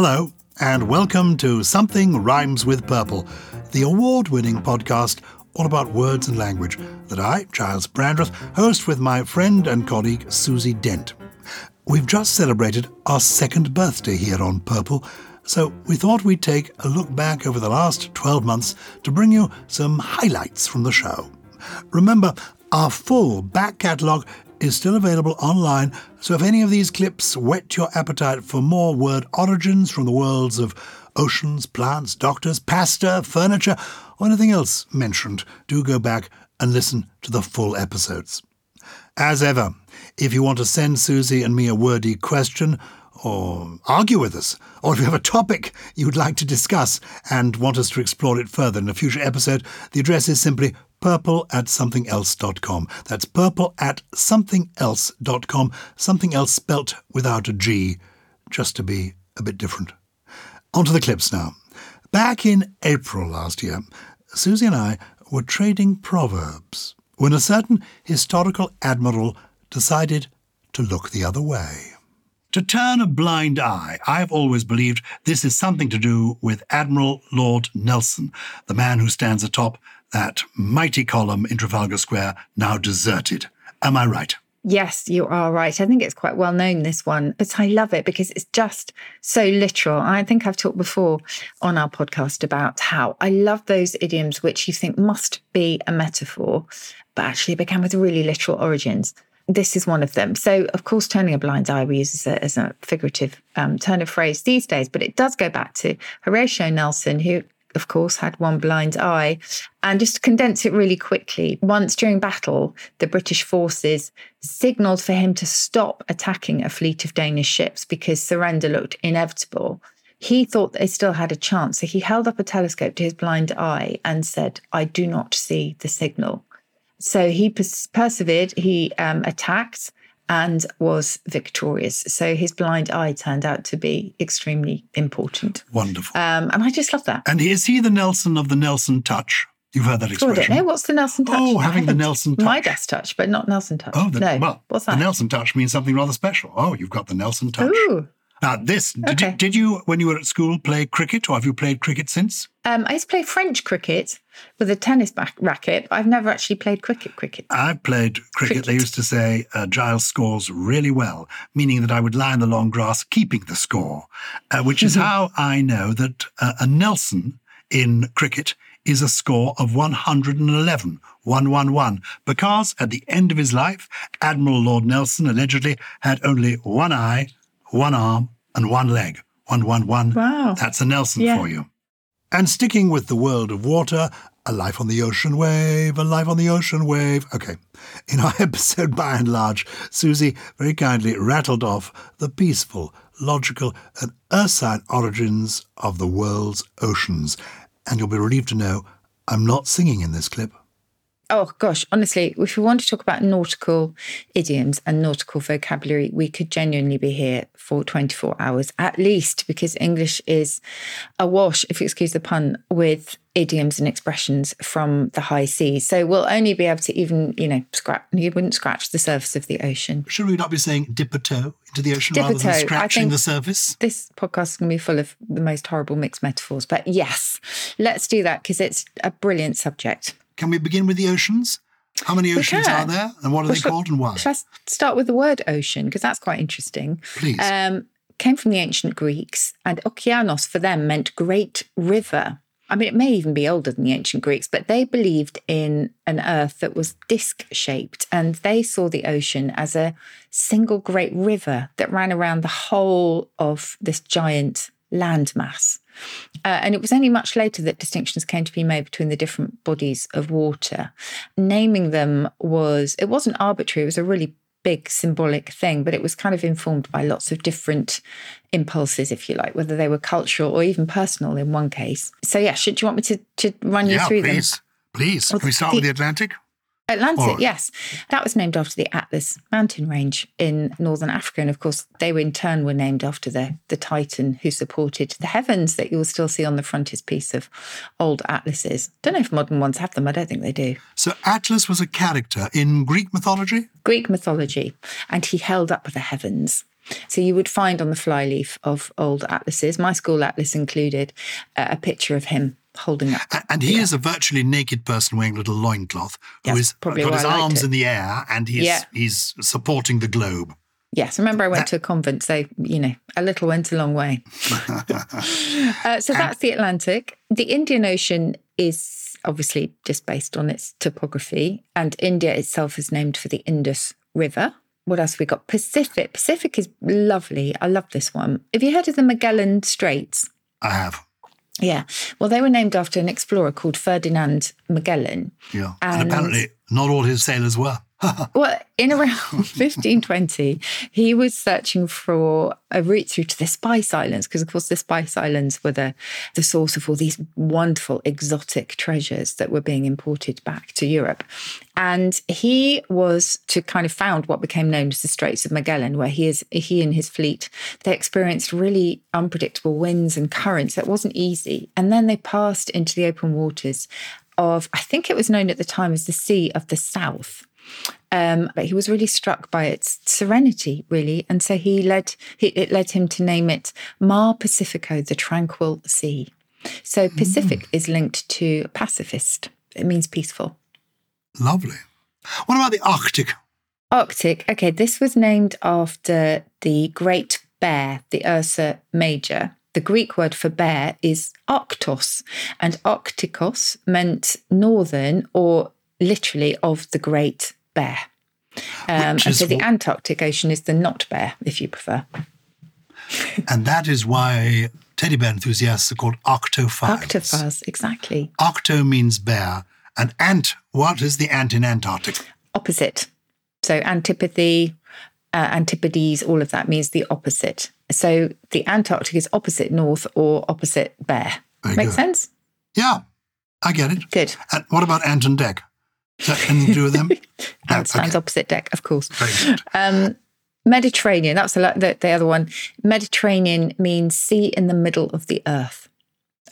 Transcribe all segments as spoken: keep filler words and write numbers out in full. Hello, and welcome to Something Rhymes with Purple, the award-winning podcast all about words and language that I, Giles Brandreth, host with my friend and colleague Susie Dent. We've just celebrated our second birthday here on Purple, so we thought we'd take a look back over the last twelve months to bring you some highlights from the show. Remember, our full back catalogue is still available online, so if any of these clips whet your appetite for more word origins from the worlds of oceans, plants, doctors, pasta, furniture, or anything else mentioned, do go back and listen to the full episodes. As ever, if you want to send Susie and me a wordy question, or argue with us, or if you have a topic you'd like to discuss and want us to explore it further in a future episode, the address is simply purple at somethingelse.com. That's purple at somethingelse.com. Something else spelt without a G, just to be a bit different. On to the clips now. Back in April last year, Susie and I were trading proverbs when a certain historical admiral decided to look the other way. To turn a blind eye, I've always believed this is something to do with Admiral Lord Nelson, the man who stands atop that mighty column in Trafalgar Square, now deserted. Am I right? Yes, you are right. I think it's quite well known, this one, but I love it because it's just so literal. I think I've talked before on our podcast about how I love those idioms which you think must be a metaphor, but actually began with really literal origins. This is one of them. So, of course, turning a blind eye we use as a, as a figurative um, turn of phrase these days, but it does go back to Horatio Nelson, who, of course, had one blind eye. And just to condense it really quickly, once during battle, the British forces signalled for him to stop attacking a fleet of Danish ships because surrender looked inevitable. He thought they still had a chance, so he held up a telescope to his blind eye and said, "I do not see the signal." So he pers- persevered, he um, attacked and was victorious. So his blind eye turned out to be extremely important. Wonderful. Um, and I just love that. And is he the Nelson of the Nelson touch? You've heard that expression. Oh, I don't know. What's the Nelson touch? Oh, having the Nelson touch. Midas touch, but not Nelson touch. Oh, the, no. Well, what's that? The Nelson touch means something rather special. Oh, you've got the Nelson touch. Ooh. Now, this, okay. did, you, did you, when you were at school, play cricket, or have you played cricket since? Um, I used to play French cricket with a tennis back racket. I've never actually played cricket cricket. I've played cricket. cricket. They used to say, uh, Giles scores really well, meaning that I would lie in the long grass keeping the score, uh, which is how I know that uh, a Nelson in cricket is a score of one hundred eleven, one one one, because at the end of his life, Admiral Lord Nelson allegedly had only one eye, one arm and one leg. One, one, one. Wow. That's a Nelson yeah. for you. And sticking with the world of water, a life on the ocean wave, a life on the ocean wave. Okay. In our episode, by and large, Susie very kindly rattled off the peaceful, logical, and ursine origins of the world's oceans. And you'll be relieved to know I'm not singing in this clip. Oh, gosh, honestly, if we want to talk about nautical idioms and nautical vocabulary, we could genuinely be here for twenty-four hours at least, because English is awash, if you excuse the pun, with idioms and expressions from the high seas. So we'll only be able to even, you know, scratch, you wouldn't scratch the surface of the ocean. Should we not be saying dip a toe into the ocean dip rather than scratching the surface? This podcast is going to be full of the most horrible mixed metaphors. But yes, let's do that because it's a brilliant subject. Can we begin with the oceans? How many oceans are there and what are well, they called and why? Shall I start with the word ocean? Because that's quite interesting. Please. Um, came from the ancient Greeks, and okeanos for them meant great river. I mean, it may even be older than the ancient Greeks, but they believed in an earth that was disc-shaped, and they saw the ocean as a single great river that ran around the whole of this giant landmass. Uh, and it was only much later that distinctions came to be made between the different bodies of water. Naming them was, it wasn't arbitrary, it was a really big symbolic thing, but it was kind of informed by lots of different impulses, if you like, whether they were cultural or even personal in one case. So yeah, should do you want me to, to run you yeah, through please, them? Please, please. Can we start the, with the Atlantic? Atlantic, or... yes. That was named after the Atlas mountain range in northern Africa. And of course, they were in turn were named after the, the Titan who supported the heavens that you will still see on the frontispiece of old atlases. Don't know if modern ones have them. I don't think they do. So Atlas was a character in Greek mythology? Greek mythology. And he held up the heavens. So you would find on the flyleaf of old atlases, my school atlas included, uh, a picture of him holding up. And he yeah. is a virtually naked person wearing a little loincloth who yes, is got his I arms in the air and he's yeah. he's supporting the globe. Yes, I remember I went that, to a convent, so, you know, a little went a long way. uh, so that's the Atlantic. The Indian Ocean is obviously just based on its topography, and India itself is named for the Indus River. What else have we got? Pacific. Pacific is lovely. I love this one. Have you heard of the Magellan Straits? I have. Yeah. Well, they were named after an explorer called Ferdinand Magellan. Yeah, and, and apparently not all his sailors were. Well, in around fifteen twenty, he was searching for a route through to the Spice Islands, because, of course, the Spice Islands were the, the source of all these wonderful exotic treasures that were being imported back to Europe. And he was to kind of found what became known as the Straits of Magellan, where he is he and his fleet, they experienced really unpredictable winds and currents. That wasn't easy. And then they passed into the open waters of, I think it was known at the time as the Sea of the South. Um, but he was really struck by its serenity, really. And so he led, he, it led him to name it Mar Pacifico, the Tranquil Sea. So Pacific mm. is linked to pacifist. It means peaceful. Lovely. What about the Arctic? Arctic. Okay, this was named after the great bear, the Ursa Major. The Greek word for bear is arctos, and arctikos meant northern, or literally of the great bear. Um, and so the Antarctic Ocean is the not bear, if you prefer. And that is why teddy bear enthusiasts are called arctophiles. Arctophiles, exactly. Arcto means bear. And ant, what is the ant in Antarctic? Opposite. So antipathy, uh, antipodes, all of that means the opposite. So the Antarctic is opposite north or opposite bear. Very Make good. sense? Yeah, I get it. Good. And what about ant and deck? Is that anything to do with them? Ant stands okay. opposite deck, of course. Um, Mediterranean, that's the, the other one. Mediterranean means sea in the middle of the earth.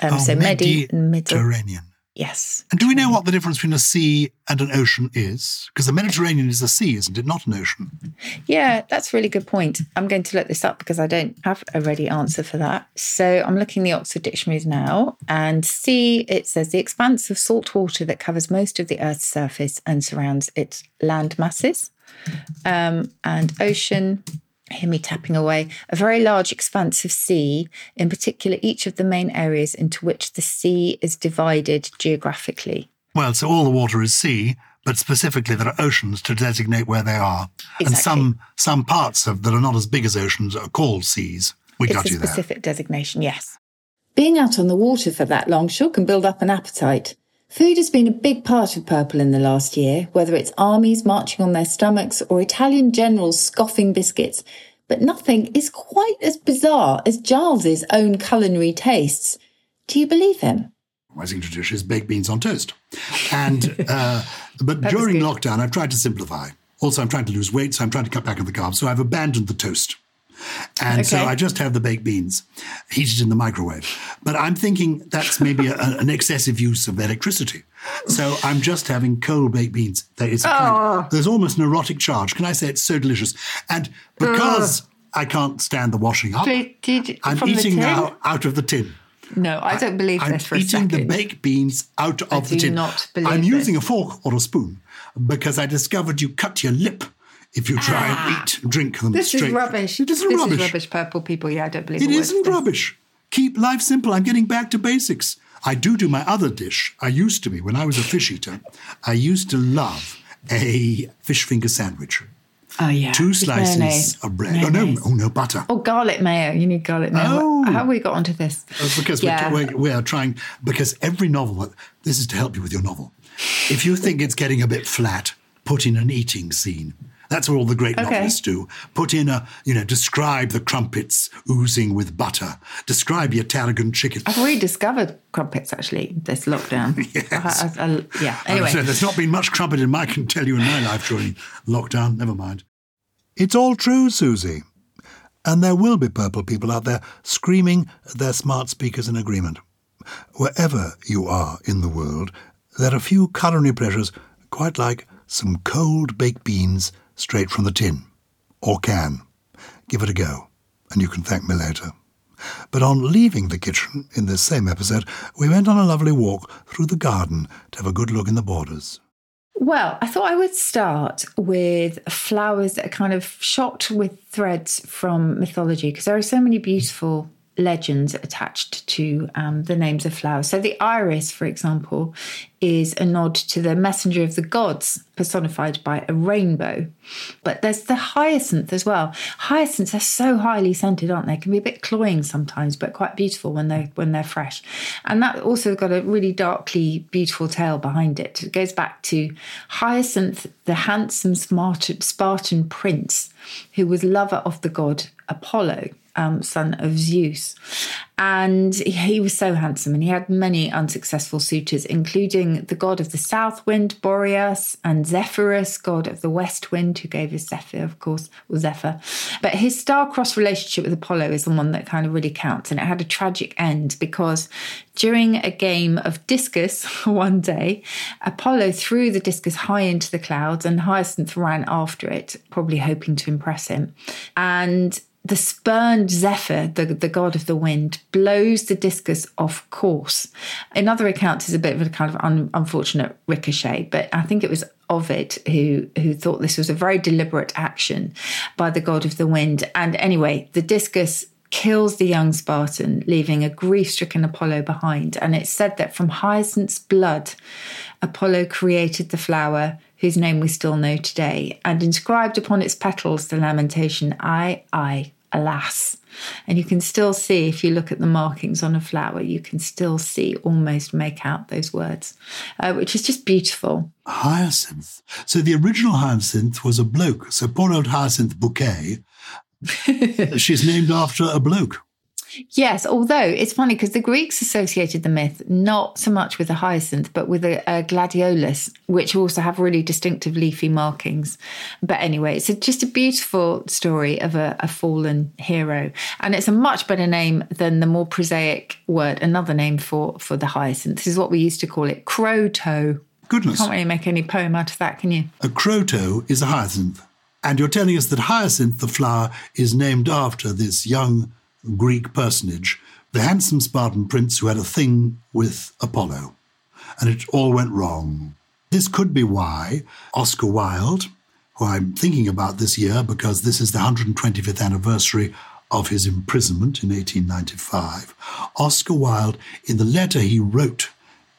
Um, oh, so Medi, Mediterranean. Yes. And do we know what the difference between a sea and an ocean is? Because the Mediterranean is a sea, isn't it? Not an ocean. Yeah, that's a really good point. I'm going to look this up because I don't have a ready answer for that. So I'm looking the Oxford Dictionaries now, and sea, it says, the expanse of salt water that covers most of the Earth's surface and surrounds its land masses. Um, and ocean, hear me tapping away, a very large expanse of sea, in particular each of the main areas into which the sea is divided geographically. Well, so all the water is sea, but specifically there are oceans to designate where they are. Exactly. And some some parts of that are not as big as oceans are called seas. We got you there. It's a specific designation, yes. Being out on the water for that long sure can build up an appetite. Food has been a big part of Purple in the last year, whether it's armies marching on their stomachs or Italian generals scoffing biscuits. But nothing is quite as bizarre as Giles's own culinary tastes. Do you believe him? Washington dish is baked beans on toast. And uh, But during lockdown, I've tried to simplify. Also, I'm trying to lose weight, so I'm trying to cut back on the carbs. So I've abandoned the toast. And okay. so I just have the baked beans heated in the microwave. But I'm thinking that's maybe a, an excessive use of electricity. So I'm just having cold baked beans. There is a kind of, there's almost an erotic charge. Can I say it's so delicious? And because Ugh. I can't stand the washing up, did, did, I'm eating now out of the tin. No, I don't believe I, this I'm for a second. I'm eating the baked beans out of I the tin. I do not believe I'm this. using a fork or a spoon because I discovered you cut your lip if you try ah, and eat, drink them this straight. This is rubbish. It isn't this rubbish. This is rubbish, Purple people. Yeah, I don't believe it. It isn't rubbish. Keep life simple. I'm getting back to basics. I do do my other dish. I used to be, when I was a fish eater, I used to love a fish finger sandwich. Oh, yeah. Two slices mayonnaise. of bread. Mayonnaise. Oh, no. Oh, no, butter. Oh, garlic mayo. You need garlic mayo. Oh. How have we got onto this? It's because yeah. we're, we're, we're trying, because every novel, this is to help you with your novel. If you think it's getting a bit flat, put in an eating scene. That's what all the great okay. novelists do. Put in a, you know, describe the crumpets oozing with butter. Describe your tarragon chicken. I've rediscovered crumpets, actually, this lockdown. yes. I, I, I, yeah, anyway. Saying, there's not been much crumpet in my, can tell you, in my life during lockdown. Never mind. It's all true, Susie. And there will be Purple people out there screaming at their smart speakers in agreement. Wherever you are in the world, there are few culinary pleasures quite like some cold baked beans straight from the tin, or can. Give it a go, and you can thank me later. But on leaving the kitchen in this same episode, we went on a lovely walk through the garden to have a good look in the borders. Well, I thought I would start with flowers that are kind of shot with threads from mythology, because there are so many beautiful legends attached to um, the names of flowers. So the iris, for example, is a nod to the messenger of the gods personified by a rainbow. But there's the hyacinth as well. Hyacinths are so highly scented, aren't they? Can be a bit cloying sometimes, but quite beautiful when they're, when they're fresh. And that also got a really darkly beautiful tale behind it. It goes back to Hyacinth, the handsome Spartan prince who was lover of the god Apollo, Um, son of Zeus. And he was so handsome, and he had many unsuccessful suitors, including the god of the south wind, Boreas, and Zephyrus, god of the west wind, who gave us Zephyr, of course, or Zephyr. But his star-crossed relationship with Apollo is the one that kind of really counts, and it had a tragic end because during a game of discus one day, Apollo threw the discus high into the clouds, and Hyacinth ran after it, probably hoping to impress him. And the spurned Zephyr, the, the god of the wind, blows the discus off course. In other accounts, is a bit of a kind of un, unfortunate ricochet, but I think it was Ovid who, who thought this was a very deliberate action by the god of the wind. And anyway, the discus kills the young Spartan, leaving a grief-stricken Apollo behind. And it's said that from Hyacinth's blood, Apollo created the flower whose name we still know today, and inscribed upon its petals the lamentation, "I, I, alas." And you can still see, if you look at the markings on a flower, you can still see, almost make out those words, uh, which is just beautiful. Hyacinth. So the original Hyacinth was a bloke. So poor old Hyacinth Bouquet, she's named after a bloke. Yes, although it's funny because the Greeks associated the myth not so much with a hyacinth, but with a, a gladiolus, which also have really distinctive leafy markings. But anyway, it's a, just a beautiful story of a, a fallen hero. And it's a much better name than the more prosaic word, another name for, for the hyacinth. This is what we used to call it, crow-toe. Goodness. You can't really make any poem out of that, can you? A crow-toe is a hyacinth. And you're telling us that Hyacinth, the flower, is named after this young Greek personage, the handsome Spartan prince who had a thing with Apollo. And it all went wrong. This could be why Oscar Wilde, who I'm thinking about this year because this is the one hundred twenty-fifth anniversary of his imprisonment in eighteen ninety-five, Oscar Wilde, in the letter he wrote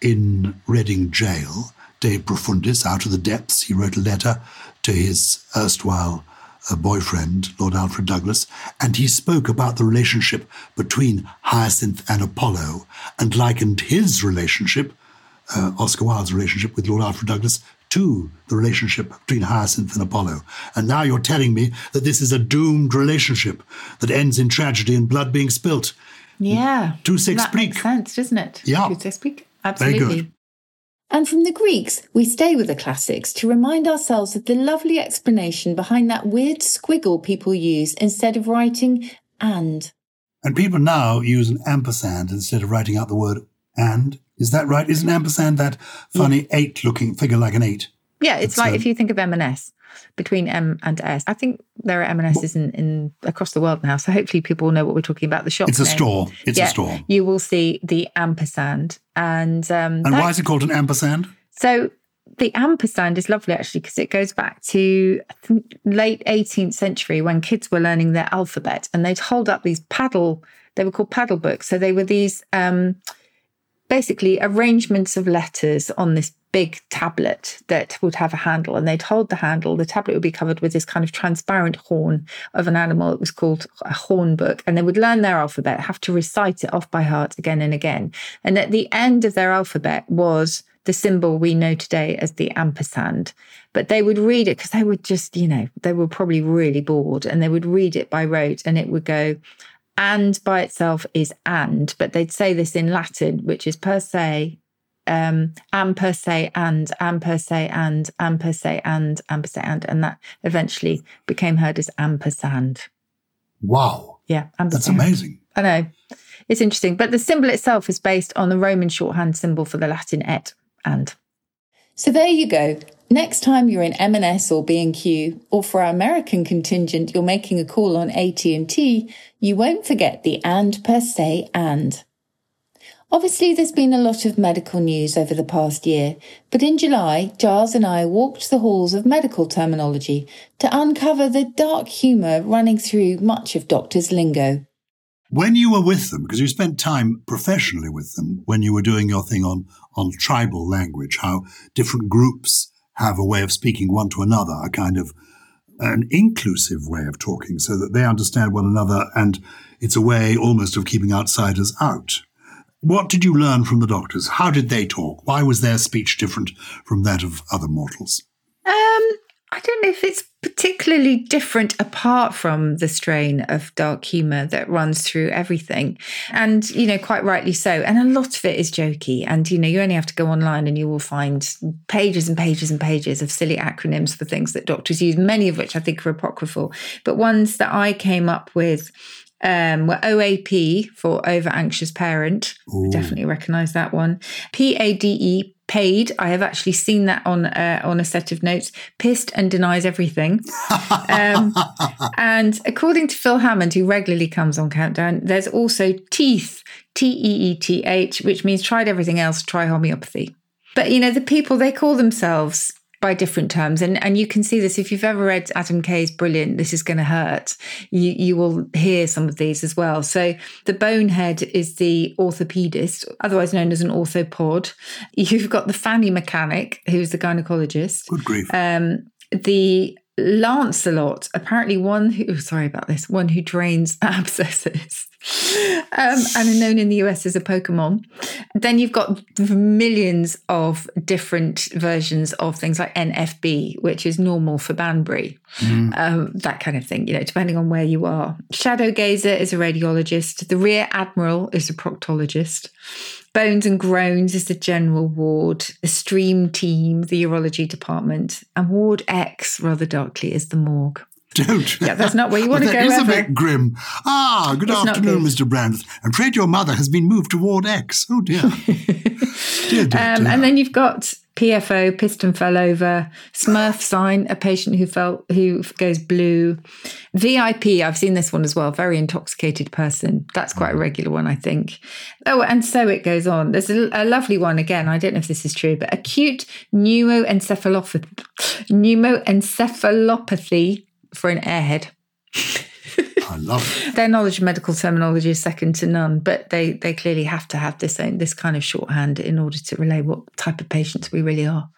in Reading Jail, De Profundis, out of the depths, he wrote a letter to his erstwhile uh, boyfriend, Lord Alfred Douglas, and he spoke about the relationship between Hyacinth and Apollo and likened his relationship, uh, Oscar Wilde's relationship with Lord Alfred Douglas, to the relationship between Hyacinth and Apollo. And now you're telling me that this is a doomed relationship that ends in tragedy and blood being spilt. Yeah. To that makes sense, doesn't it? Yeah. To speak. Absolutely. Very good. And from the Greeks, we stay with the classics to remind ourselves of the lovely explanation behind that weird squiggle people use instead of writing and. And people now use an ampersand instead of writing out the word and. Is that right? Isn't ampersand that funny yeah. eight-looking figure like an eight? Yeah, it's, it's like um, if you think of M and S, between M and S. I think there are M and S's in, in across the world now, so hopefully people know what we're talking about. The shop It's a name. store. It's yeah, a store. You will see the ampersand. And um, and why is it called an ampersand? So the ampersand is lovely, actually, because it goes back to I think, late eighteenth century when kids were learning their alphabet, and they'd hold up these paddle, they were called paddle books. So they were these um, basically arrangements of letters on this big tablet that would have a handle, and they'd hold the handle. The tablet would be covered with this kind of transparent horn of an animal. It was called a horn book, and they would learn their alphabet, have to recite it off by heart again and again. And at the end of their alphabet was the symbol we know today as the ampersand. But they would read it because they would just, you know, they were probably really bored, and they would read it by rote, and it would go, and by itself is and, but they'd say this in Latin, which is per se, Um, and per se and, and per se and, and per se and, and per se and. And that eventually became heard as ampersand. Wow. Yeah. Ampersand. That's amazing. I know. It's interesting. But the symbol itself is based on the Roman shorthand symbol for the Latin et, and. So there you go. Next time you're in M and S or B and Q, or for our American contingent, you're making a call on A T and T, you won't forget the and per se and. Obviously, there's been a lot of medical news over the past year, but in July, Giles and I walked the halls of medical terminology to uncover the dark humour running through much of doctors' lingo. When you were with them, because you spent time professionally with them, when you were doing your thing on, on tribal language, how different groups have a way of speaking one to another, a kind of an inclusive way of talking so that they understand one another, and it's a way almost of keeping outsiders out. What did you learn from the doctors? How did they talk? Why was their speech different from that of other mortals? Um, I don't know if it's particularly different apart from the strain of dark humour that runs through everything. And, you know, quite rightly so. And a lot of it is jokey. And, you know, you only have to go online and you will find pages and pages and pages of silly acronyms for things that doctors use, many of which I think are apocryphal, but ones that I came up with Um, were O A P for over-anxious parent. Ooh. Definitely recognise that one. P A D E, paid. I have actually seen that on uh, on a set of notes. Pissed and denies everything. um, and according to Phil Hammond, who regularly comes on Countdown, there's also teeth, T E E T H, which means tried everything else, try homeopathy. But, you know, the people, they call themselves by different terms. And, and you can see this if you've ever read Adam Kay's brilliant This Is Gonna Hurt, you, you will hear some of these as well. So the bonehead is the orthopedist, otherwise known as an orthopod. You've got the fanny mechanic, who's the gynecologist. Good grief. Um, the Lancelot, apparently one who, sorry about this, one who drains abscesses. Um, and known in the U S as a Pokemon. Then you've got millions of different versions of things like N F B, which is normal for Banbury, mm. um, that kind of thing, you know, depending on where you are. Shadow Gazer is a radiologist. The Rear Admiral is a proctologist. Bones and Groans is the general ward. The Stream Team, the urology department. And Ward X, rather darkly, is the morgue. Don't. Yeah, that's not where you want to go. That is ever. a bit grim. Ah, good it's afternoon, good. Mister Brandreth. I'm afraid your mother has been moved to Ward X. Oh, dear. dear, dear, um, dear. And then you've got P F O, pissed and fell over. Smurf sign, a patient who felt who goes blue. V I P, I've seen this one as well. Very intoxicated person. That's quite a regular one, I think. Oh, and so it goes on. There's a, a lovely one again. I don't know if this is true, but acute pneumoencephalopathy. Pneumoencephalopathy. For an airhead. I love it. Their knowledge of medical terminology is second to none, but they they clearly have to have this this kind of shorthand in order to relay what type of patients we really are.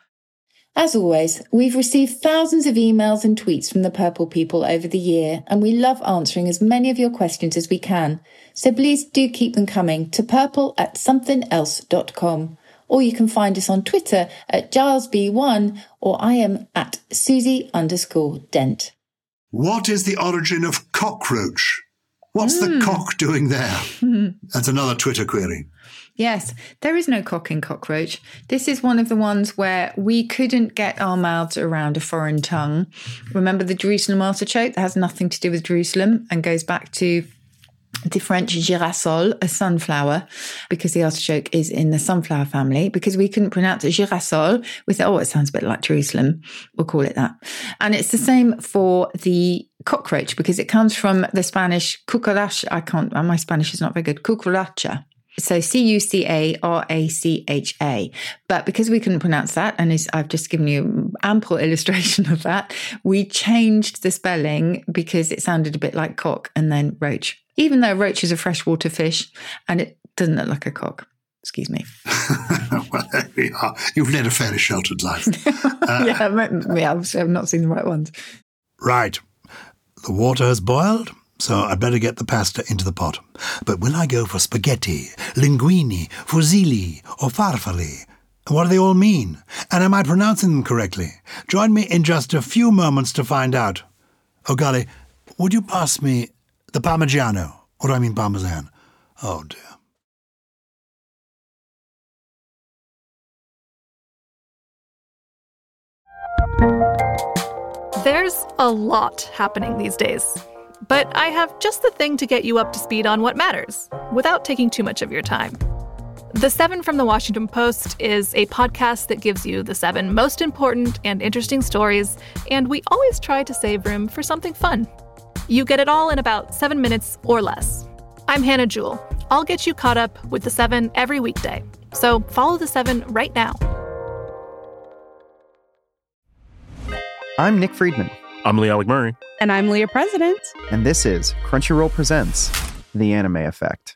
As always, we've received thousands of emails and tweets from the Purple people over the year, and we love answering as many of your questions as we can. So please do keep them coming to purple at something else dot com. Or you can find us on Twitter at Giles B one, or I am at Susie underscore Dent. What is the origin of cockroach? What's mm. the cock doing there? That's another Twitter query. Yes, there is no cock in cockroach. This is one of the ones where we couldn't get our mouths around a foreign tongue. Remember the Jerusalem artichoke that has nothing to do with Jerusalem and goes back to the French girasol, a sunflower, because the artichoke is in the sunflower family, because we couldn't pronounce it girasol. We thought, oh, it sounds a bit like Jerusalem. We'll call it that. And it's the same for the cockroach, because it comes from the Spanish cucaracha. I can't, my Spanish is not very good. Cucaracha. So C U C A R A C H A. But because we couldn't pronounce that, and I've just given you ample illustration of that, we changed the spelling because it sounded a bit like cock and then roach. Even though roach is a freshwater fish and it doesn't look like a cock. Excuse me. Well, there we are. You've led a fairly sheltered life. uh, yeah, I've not seen the right ones. Right. The water has boiled. So I better get the pasta into the pot. But will I go for spaghetti, linguine, fusilli, or farfalle? What do they all mean? And am I pronouncing them correctly? Join me in just a few moments to find out. Oh, golly, would you pass me the Parmigiano? Or I mean Parmesan. Oh, dear. There's a lot happening these days. But I have just the thing to get you up to speed on what matters, without taking too much of your time. The Seven from the Washington Post is a podcast that gives you the seven most important and interesting stories, and we always try to save room for something fun. You get it all in about seven minutes or less. I'm Hannah Jewell. I'll get you caught up with The Seven every weekday. So follow The Seven right now. I'm Nick Friedman. I'm Lee Alec Murray. And I'm Leah President. And this is Crunchyroll Presents The Anime Effect.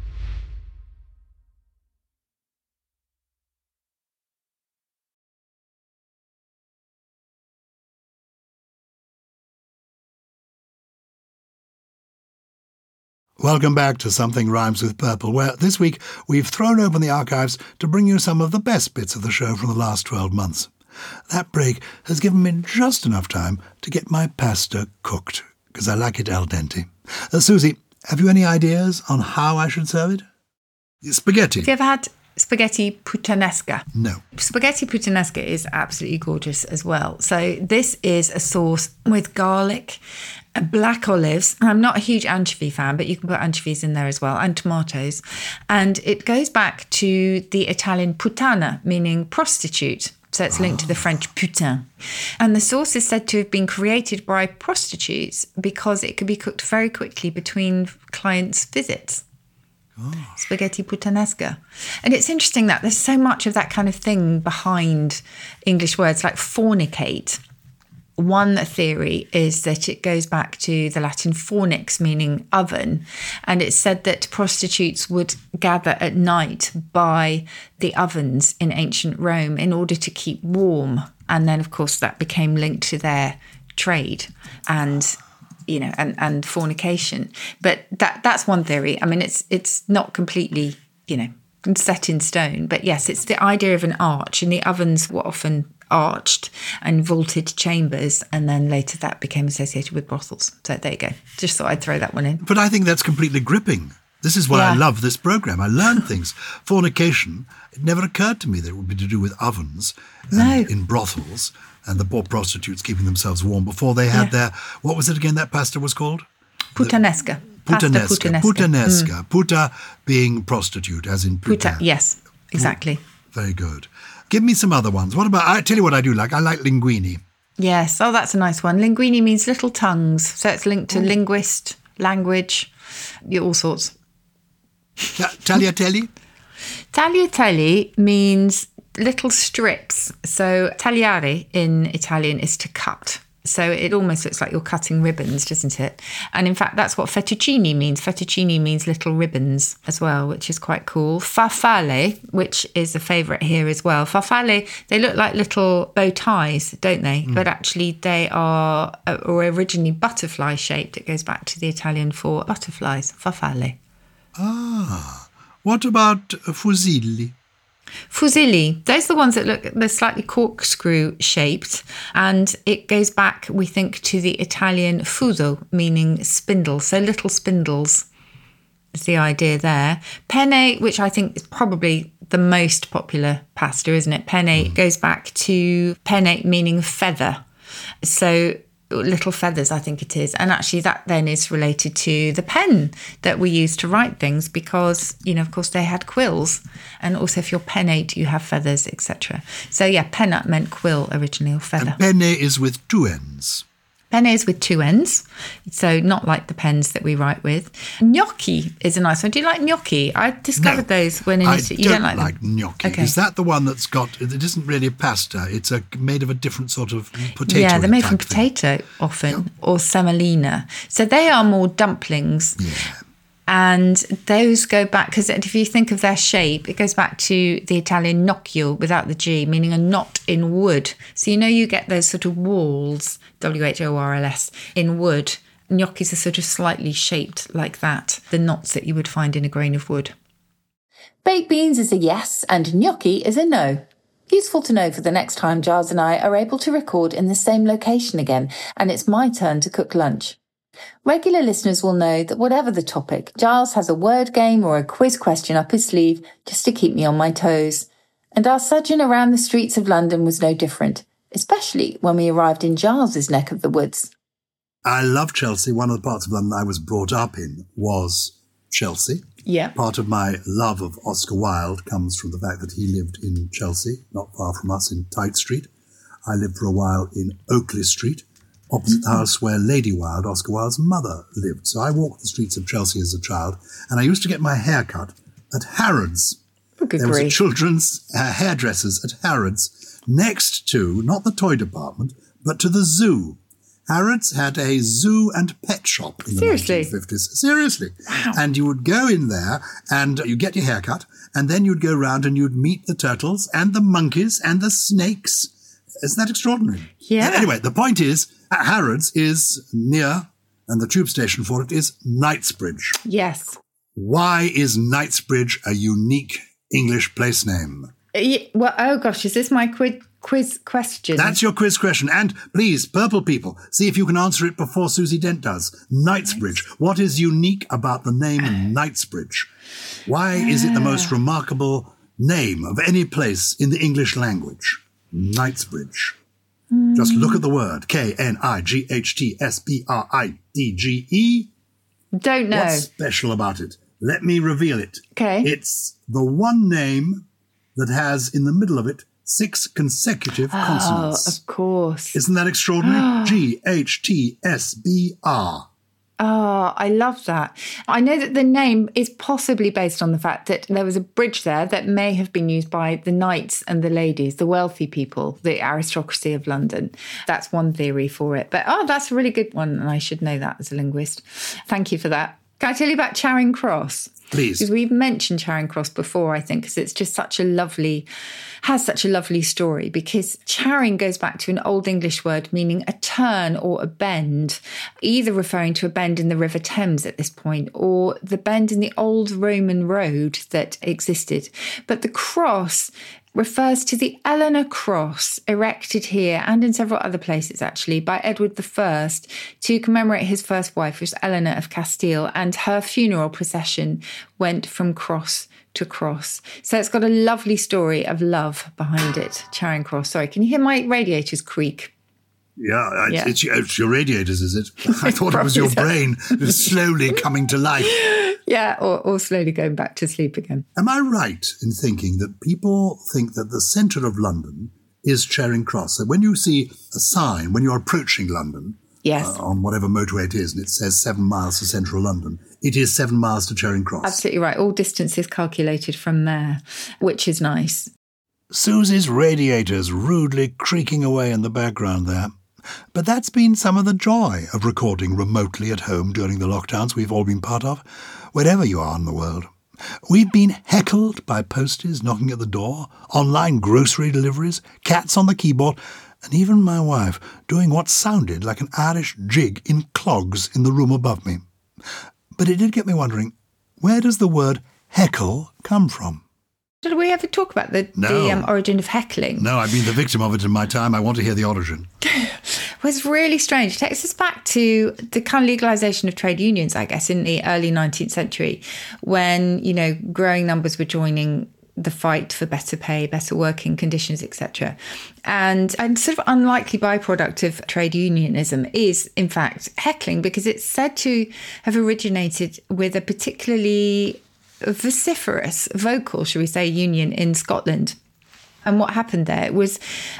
Welcome back to Something Rhymes with Purple, where this week we've thrown open the archives to bring you some of the best bits of the show from the last twelve months. That break has given me just enough time to get my pasta cooked, because I like it al dente. Uh, Susie, have you any ideas on how I should serve it? Spaghetti. Have you ever had spaghetti puttanesca? No. Spaghetti puttanesca is absolutely gorgeous as well. So this is a sauce with garlic, black olives. I'm not a huge anchovy fan, but you can put anchovies in there as well, and tomatoes. And it goes back to the Italian puttana, meaning prostitute. So it's linked to the French putain. And the sauce is said to have been created by prostitutes because it could be cooked very quickly between clients' visits. Oh. Spaghetti puttanesca. And it's interesting that there's so much of that kind of thing behind English words like fornicate. One theory is that it goes back to the Latin fornix, meaning oven. And it's said that prostitutes would gather at night by the ovens in ancient Rome in order to keep warm. And then, of course, that became linked to their trade and, you know, and, and fornication. But that that's one theory. I mean, it's it's not completely, you know, set in stone. But yes, it's the idea of an arch, and the ovens were often arched and vaulted chambers, and then later that became associated with brothels. So there you go. Just thought I'd throw that one in. But I think that's completely gripping. This is why yeah. I love this program. I learned things. Fornication, it never occurred to me that it would be to do with ovens and no. in brothels and the poor prostitutes keeping themselves warm before they had yeah. their, what was it again that pasta was called? Puttanesca. The, puttanesca. Puttanesca. Puttanesca. Mm. Puta being prostitute, as in puta. Puta, yes, exactly. Puta. Very good. Give me some other ones. What about, I tell you what I do like. I like linguine. Yes. Oh, that's a nice one. Linguine means little tongues. So it's linked to Ooh. linguist, language, all sorts. Ta- tagliatelle? Tagliatelle means little strips. So tagliare in Italian is to cut. So it almost looks like you're cutting ribbons, doesn't it? And in fact, that's what fettuccine means. Fettuccine means little ribbons as well, which is quite cool. Farfalle, which is a favourite here as well. Farfalle, they look like little bow ties, don't they? Mm. But actually they are or originally butterfly shaped. It goes back to the Italian for butterflies, farfalle. Ah, what about fusilli? Fusilli, those are the ones that look, they're slightly corkscrew shaped, and it goes back, we think, to the Italian fuso, meaning spindle, so little spindles is the idea there. Penne, which I think is probably the most popular pasta, isn't it? Penne mm. goes back to penne meaning feather, so little feathers, I think it is. And actually that then is related to the pen that we use to write things because, you know, of course they had quills. And also if you're pennate, you have feathers, et cetera. So yeah, pennate meant quill originally, or feather. And penne is with two ends. Penne is with two ends, so not like the pens that we write with. Gnocchi is a nice one. Do you like gnocchi? I discovered no, those when in Italy. You don't like, like gnocchi. Okay. Is that the one that's got, it isn't really a pasta, it's a, made of a different sort of potato. Yeah, they're made from potato thing. often, yeah. or semolina. So they are more dumplings. Yeah. And those go back, because if you think of their shape, it goes back to the Italian nocciole without the G, meaning a knot in wood. So you know you get those sort of walls, W H O R L S, in wood. Gnocchis are sort of slightly shaped like that, the knots that you would find in a grain of wood. Baked beans is a yes and gnocchi is a no. Useful to know for the next time Giles and I are able to record in the same location again, and it's my turn to cook lunch. Regular listeners will know that whatever the topic, Giles has a word game or a quiz question up his sleeve just to keep me on my toes. And our sojourn around the streets of London was no different, especially when we arrived in Giles's neck of the woods. I love Chelsea. One of the parts of London I was brought up in was Chelsea. Yeah. Part of my love of Oscar Wilde comes from the fact that he lived in Chelsea, not far from us, in Tite Street. I lived for a while in Oakley Street, opposite mm-hmm. the house where Lady Wilde, Oscar Wilde's mother, lived. So I walked the streets of Chelsea as a child, and I used to get my hair cut at Harrods. Good there grief. was a children's uh, hairdressers at Harrods, next to, not the toy department, but to the zoo. Harrods had a zoo and pet shop in the Seriously? nineteen fifties. Seriously. Wow. And you would go in there and you get your hair cut, and then you'd go round and you'd meet the turtles and the monkeys and the snakes. Isn't that extraordinary? Yeah. Anyway, the point is, Harrods is near, and the tube station for it is Knightsbridge. Yes. Why is Knightsbridge a unique English place name? Yeah, well, oh gosh, is this my quid? Quiz question. That's your quiz question. And please, purple people, see if you can answer it before Susie Dent does. Knightsbridge. Nice. What is unique about the name uh, Knightsbridge? Why uh, is it the most remarkable name of any place in the English language? Knightsbridge. Mm. Just look at the word. K N I G H T S B R I D G E. Don't know. What's special about it? Let me reveal it. Okay. It's the one name that has in the middle of it six consecutive consonants. Oh, of course. Isn't that extraordinary? G H T S B R. Oh, I love that. I know that the name is possibly based on the fact that there was a bridge there that may have been used by the knights and the ladies, the wealthy people, the aristocracy of London. That's one theory for it. But, oh, that's a really good one, and I should know that as a linguist. Thank you for that. Can I tell you about Charing Cross? Please. Because we've mentioned Charing Cross before, I think, because it's just such a lovely, has such a lovely story, because Charing goes back to an Old English word meaning a turn or a bend, either referring to a bend in the River Thames at this point or the bend in the old Roman road that existed. But the cross refers to the Eleanor Cross erected here and in several other places, actually, by Edward the First to commemorate his first wife, who was Eleanor of Castile, and her funeral procession went from cross to cross. So it's got a lovely story of love behind it, Charing Cross. Sorry, can you hear my radiators creak? Yeah, yeah. It's, it's your radiators, is it? I thought it was your brain slowly coming to life. Yeah, or, or slowly going back to sleep again. Am I right in thinking that people think that the centre of London is Charing Cross? So when you see a sign, when you're approaching London, yes, uh, on whatever motorway it is, and it says seven miles to central London, it is seven miles to Charing Cross. Absolutely right. All distances calculated from there, which is nice. Susie's radiators rudely creaking away in the background there. But that's been some of the joy of recording remotely at home during the lockdowns we've all been part of, wherever you are in the world. We've been heckled by posties knocking at the door, online grocery deliveries, cats on the keyboard, and even my wife doing what sounded like an Irish jig in clogs in the room above me. But it did get me wondering, where does the word heckle come from? Did we ever talk about the, no. the um, origin of heckling? No, I've been the victim of it in my time. I want to hear the origin. It was really strange. It takes us back to the kind of legalisation of trade unions, I guess, in the early nineteenth century, when, you know, growing numbers were joining the fight for better pay, better working conditions, et cetera. And a sort of unlikely byproduct of trade unionism is, in fact, heckling, because it's said to have originated with a particularly vociferous, vocal, shall we say, union in Scotland. And what happened there was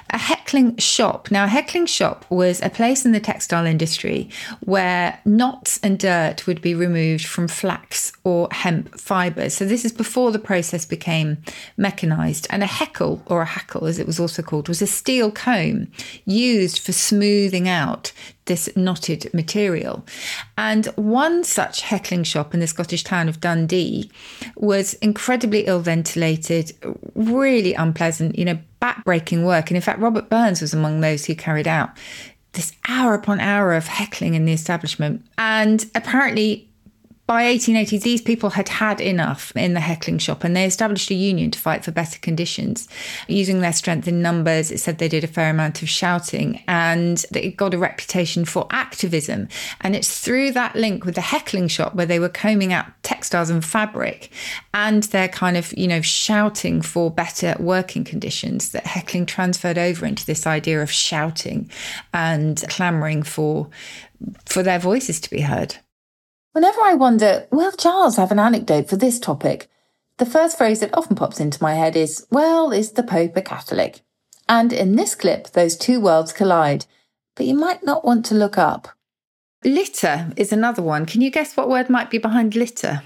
a heckling heckling shop. Now, a heckling shop was a place in the textile industry where knots and dirt would be removed from flax or hemp fibres. So this is before the process became mechanised. And a heckle, or a hackle as it was also called, was a steel comb used for smoothing out this knotted material. And one such heckling shop in the Scottish town of Dundee was incredibly ill-ventilated, really unpleasant, you know, back-breaking work. And in fact, Robert Burns was among those who carried out this hour upon hour of heckling in the establishment. And apparently, by eighteen eighty, these people had had enough in the heckling shop, and they established a union to fight for better conditions. Using their strength in numbers, it said they did a fair amount of shouting, and it got a reputation for activism. And it's through that link with the heckling shop, where they were combing out textiles and fabric, and their kind of, you know, shouting for better working conditions, that heckling transferred over into this idea of shouting and clamouring for, for their voices to be heard. Whenever I wonder, will Giles have an anecdote for this topic, the first phrase that often pops into my head is, well, is the Pope a Catholic? And in this clip, those two worlds collide, but you might not want to look up. Litter is another one. Can you guess what word might be behind litter?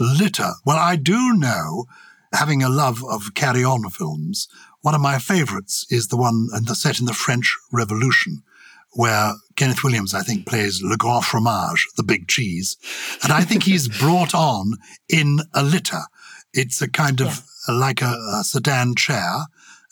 Litter. Well, I do know, having a love of carry-on films, one of my favourites is the one set in the French Revolution, where Kenneth Williams, I think, plays Le Grand Fromage, the big cheese. And I think he's brought on in a litter. It's a kind of yeah. like a, a sedan chair.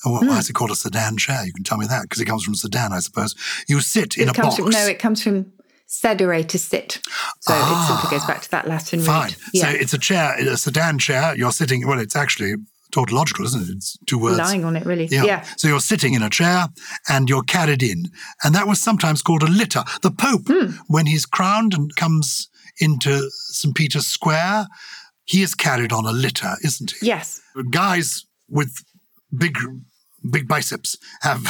Well, mm. Why is it called a sedan chair? You can tell me that, because it comes from sedan, I suppose. You sit in it a box. From, no, it comes from sedere, to sit. So ah, it simply goes back to that Latin fine. root. Yeah. So it's a chair, a sedan chair. You're sitting, well, it's actually tautological, isn't it? It's two words. Lying on it, really. Yeah. yeah. So you're sitting in a chair and you're carried in. And that was sometimes called a litter. The Pope, mm. when he's crowned and comes into Saint Peter's Square, he is carried on a litter, isn't he? Yes. Guys with big, big biceps have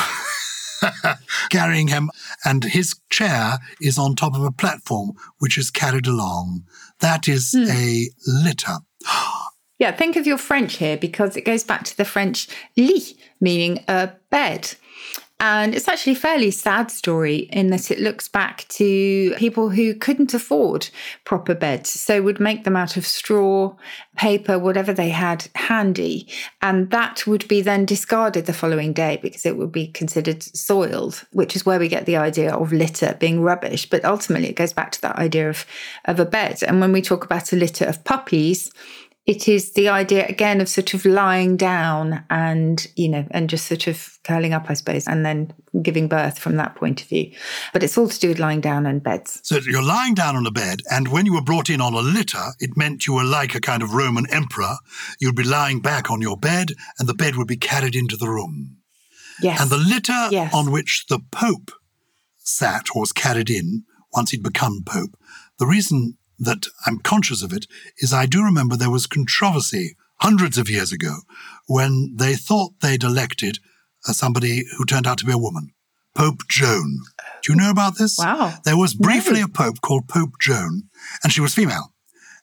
carrying him, and his chair is on top of a platform which is carried along. That is mm. a litter. Yeah, think of your French here, because it goes back to the French lit, meaning a bed. And it's actually a fairly sad story in that it looks back to people who couldn't afford proper beds, so would make them out of straw, paper, whatever they had handy. And that would be then discarded the following day because it would be considered soiled, which is where we get the idea of litter being rubbish. But ultimately, it goes back to that idea of, of a bed. And when we talk about a litter of puppies, it is the idea, again, of sort of lying down and, you know, and just sort of curling up, I suppose, and then giving birth from that point of view. But it's all to do with lying down and beds. So you're lying down on a bed, and when you were brought in on a litter, it meant you were like a kind of Roman emperor. You'd be lying back on your bed, and the bed would be carried into the room. Yes. And the litter yes. on which the Pope sat or was carried in once he'd become Pope, the reason that I'm conscious of it is I do remember there was controversy hundreds of years ago when they thought they'd elected somebody who turned out to be a woman, Pope Joan. Do you know about this? Wow. There was briefly no. a pope called Pope Joan, and she was female,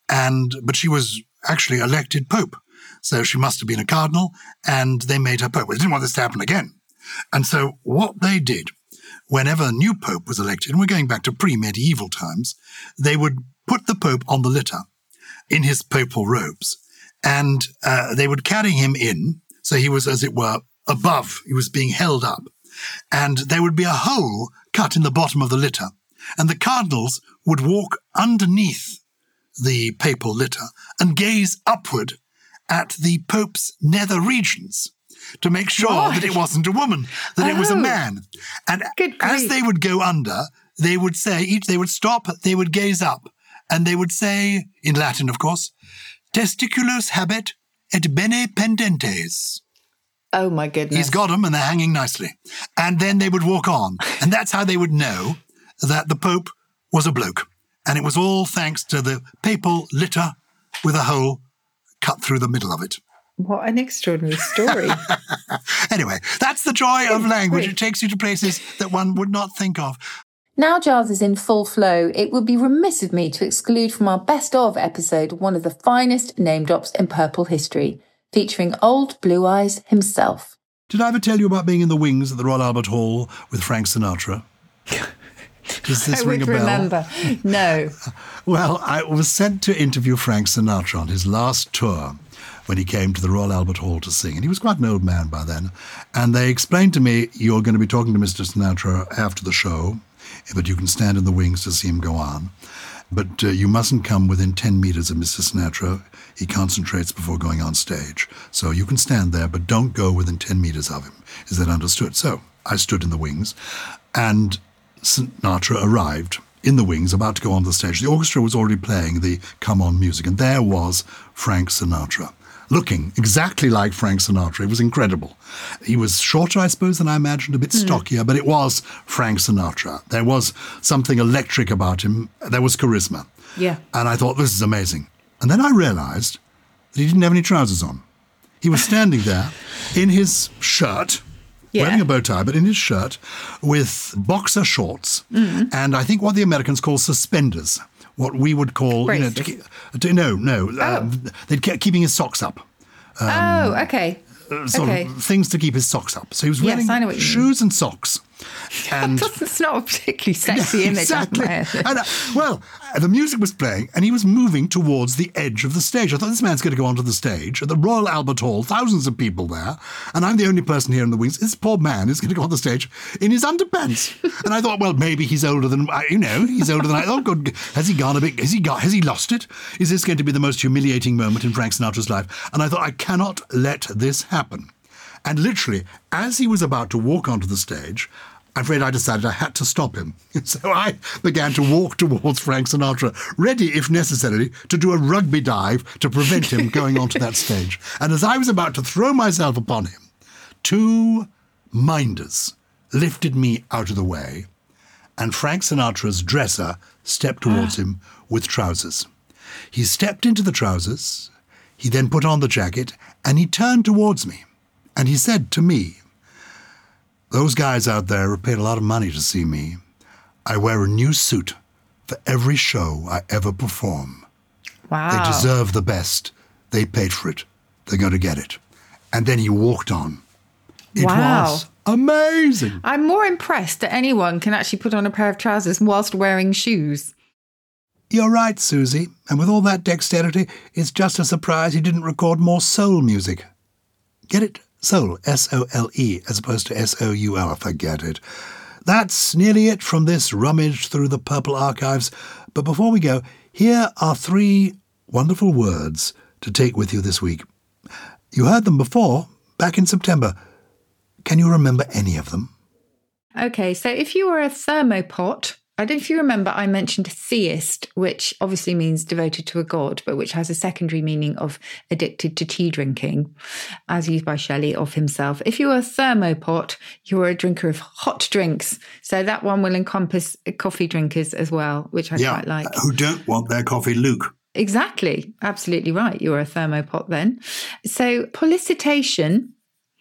and but she was actually elected pope. So she must have been a cardinal, and they made her pope. They didn't want this to happen again. And so what they did, whenever a new pope was elected, and we're going back to pre-medieval times, they would put the Pope on the litter in his papal robes, and uh, they would carry him in. So he was, as it were, above. He was being held up. And there would be a hole cut in the bottom of the litter, and the cardinals would walk underneath the papal litter and gaze upward at the Pope's nether regions to make sure Gosh. that it wasn't a woman, that oh. it was a man. And Good as grief. they would go under, they would say, each they would stop, they would gaze up, and they would say, in Latin, of course, testiculos habet et bene pendentes. Oh, my goodness. He's got them, and they're hanging nicely. And then they would walk on. And that's how they would know that the Pope was a bloke. And it was all thanks to the papal litter with a hole cut through the middle of it. What an extraordinary story. Anyway, that's the joy of language. It takes you to places that one would not think of. Now Giles is in full flow, it would be remiss of me to exclude from our Best Of episode one of the finest name drops in Purple history, featuring Old Blue Eyes himself. Did I ever tell you about being in the wings at the Royal Albert Hall with Frank Sinatra? Does this I ring a bell? Remember. No. Well, I was sent to interview Frank Sinatra on his last tour when he came to the Royal Albert Hall to sing. And he was quite an old man by then. And they explained to me, you're going to be talking to Mister Sinatra after the show, but you can stand in the wings to see him go on. But uh, you mustn't come within ten metres of Mister Sinatra. He concentrates before going on stage. So you can stand there, but don't go within ten metres of him. Is that understood? So I stood in the wings, and Sinatra arrived in the wings, about to go on the stage. The orchestra was already playing the Come On music, and there was Frank Sinatra, looking exactly like Frank Sinatra. It was incredible. He was shorter, I suppose, than I imagined, a bit mm. stockier, but it was Frank Sinatra. There was something electric about him. There was charisma. Yeah. And I thought, this is amazing. And then I realized that he didn't have any trousers on. He was standing there in his shirt, yeah. wearing a bow tie, but in his shirt, with boxer shorts, mm. and I think what the Americans call suspenders. What we would call, Braces. you know, to, to, no, no, oh. um, they'd keep keeping his socks up. Um, oh, okay. Uh, sort okay. of things to keep his socks up. So he was wearing yes, shoes and socks. And it's not a particularly sexy yeah, image. Exactly. And, uh, well, uh, the music was playing, and he was moving towards the edge of the stage. I thought, this man's going to go onto the stage at the Royal Albert Hall, thousands of people there, and I'm the only person here in the wings. This poor man is going to go on the stage in his underpants. And I thought, well, maybe he's older than you know. He's older than I. Oh God, has he gone a bit? Has he got? Has he lost it? Is this going to be the most humiliating moment in Frank Sinatra's life? And I thought, I cannot let this happen. And literally, as he was about to walk onto the stage, I'm afraid I decided I had to stop him. So I began to walk towards Frank Sinatra, ready, if necessary, to do a rugby dive to prevent him going onto that stage. And as I was about to throw myself upon him, two minders lifted me out of the way, and Frank Sinatra's dresser stepped towards ah. him with trousers. He stepped into the trousers, he then put on the jacket, and he turned towards me. And he said to me, those guys out there have paid a lot of money to see me. I wear a new suit for every show I ever perform. Wow. They deserve the best. They paid for it. They're going to get it. And then he walked on. It wow. was amazing. I'm more impressed that anyone can actually put on a pair of trousers whilst wearing shoes. You're right, Susie. And with all that dexterity, it's just a surprise he didn't record more soul music. Get it? Soul, S O L E, as opposed to S O U L, forget it. That's nearly it from this rummage through the Purple Archives. But before we go, here are three wonderful words to take with you this week. You heard them before, back in September. Can you remember any of them? Okay, so if you were a thermopot, I don't know if you remember, I mentioned theist, which obviously means devoted to a god, but which has a secondary meaning of addicted to tea drinking, as used by Shelley of himself. If you were a thermopot, you were a drinker of hot drinks. So that one will encompass coffee drinkers as well, which I yeah, quite like. Who don't want their coffee Luke. Exactly. Absolutely right. You were a thermopot then. So pollicitation.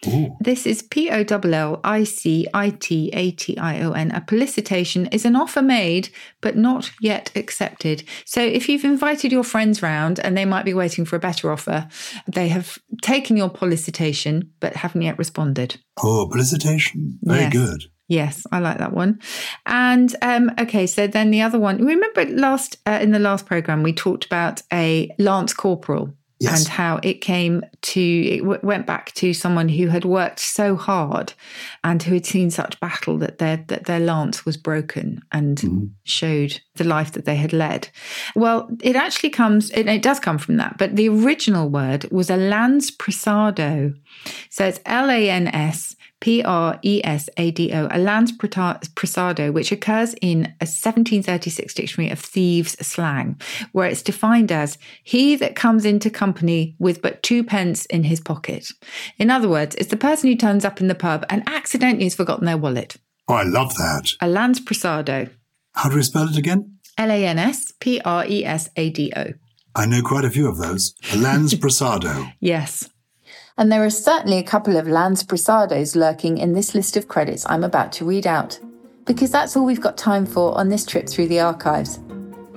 Ooh. This is P O L L I C I T A T I O N. A pollicitation is an offer made but not yet accepted. So if you've invited your friends round and they might be waiting for a better offer, they have taken your pollicitation but haven't yet responded. Oh, pollicitation. Very yes. good. Yes, I like that one. And, um, okay, so then the other one. Remember last uh, in the last programme we talked about a lance corporal. Yes. And how it came to, it w- went back to someone who had worked so hard and who had seen such battle that their that their lance was broken and mm. showed the life that they had led. Well, it actually comes, it, it does come from that, but the original word was a lanspresado. So it's L A N S P R E S A D O, a lanspresado, which occurs in a seventeen thirty-six dictionary of thieves' slang, where it's defined as he that comes into company with but two pence in his pocket. In other words, it's the person who turns up in the pub and accidentally has forgotten their wallet. Oh, I love that. A lanspresado. How do we spell it again? L A N S P R E S A D O. I know quite a few of those. A lanspresado. Yes. And there are certainly a couple of lanspresados lurking in this list of credits I'm about to read out, because that's all we've got time for on this trip through the archives.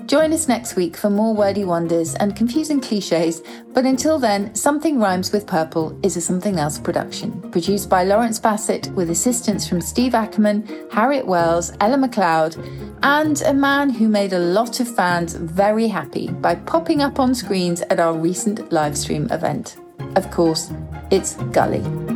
Join us next week for more wordy wonders and confusing cliches, but until then, Something Rhymes with Purple is a Something Else production, produced by Lawrence Bassett with assistance from Steve Ackerman, Harriet Wells, Ella MacLeod, and a man who made a lot of fans very happy by popping up on screens at our recent live stream event. Of course, it's Gully.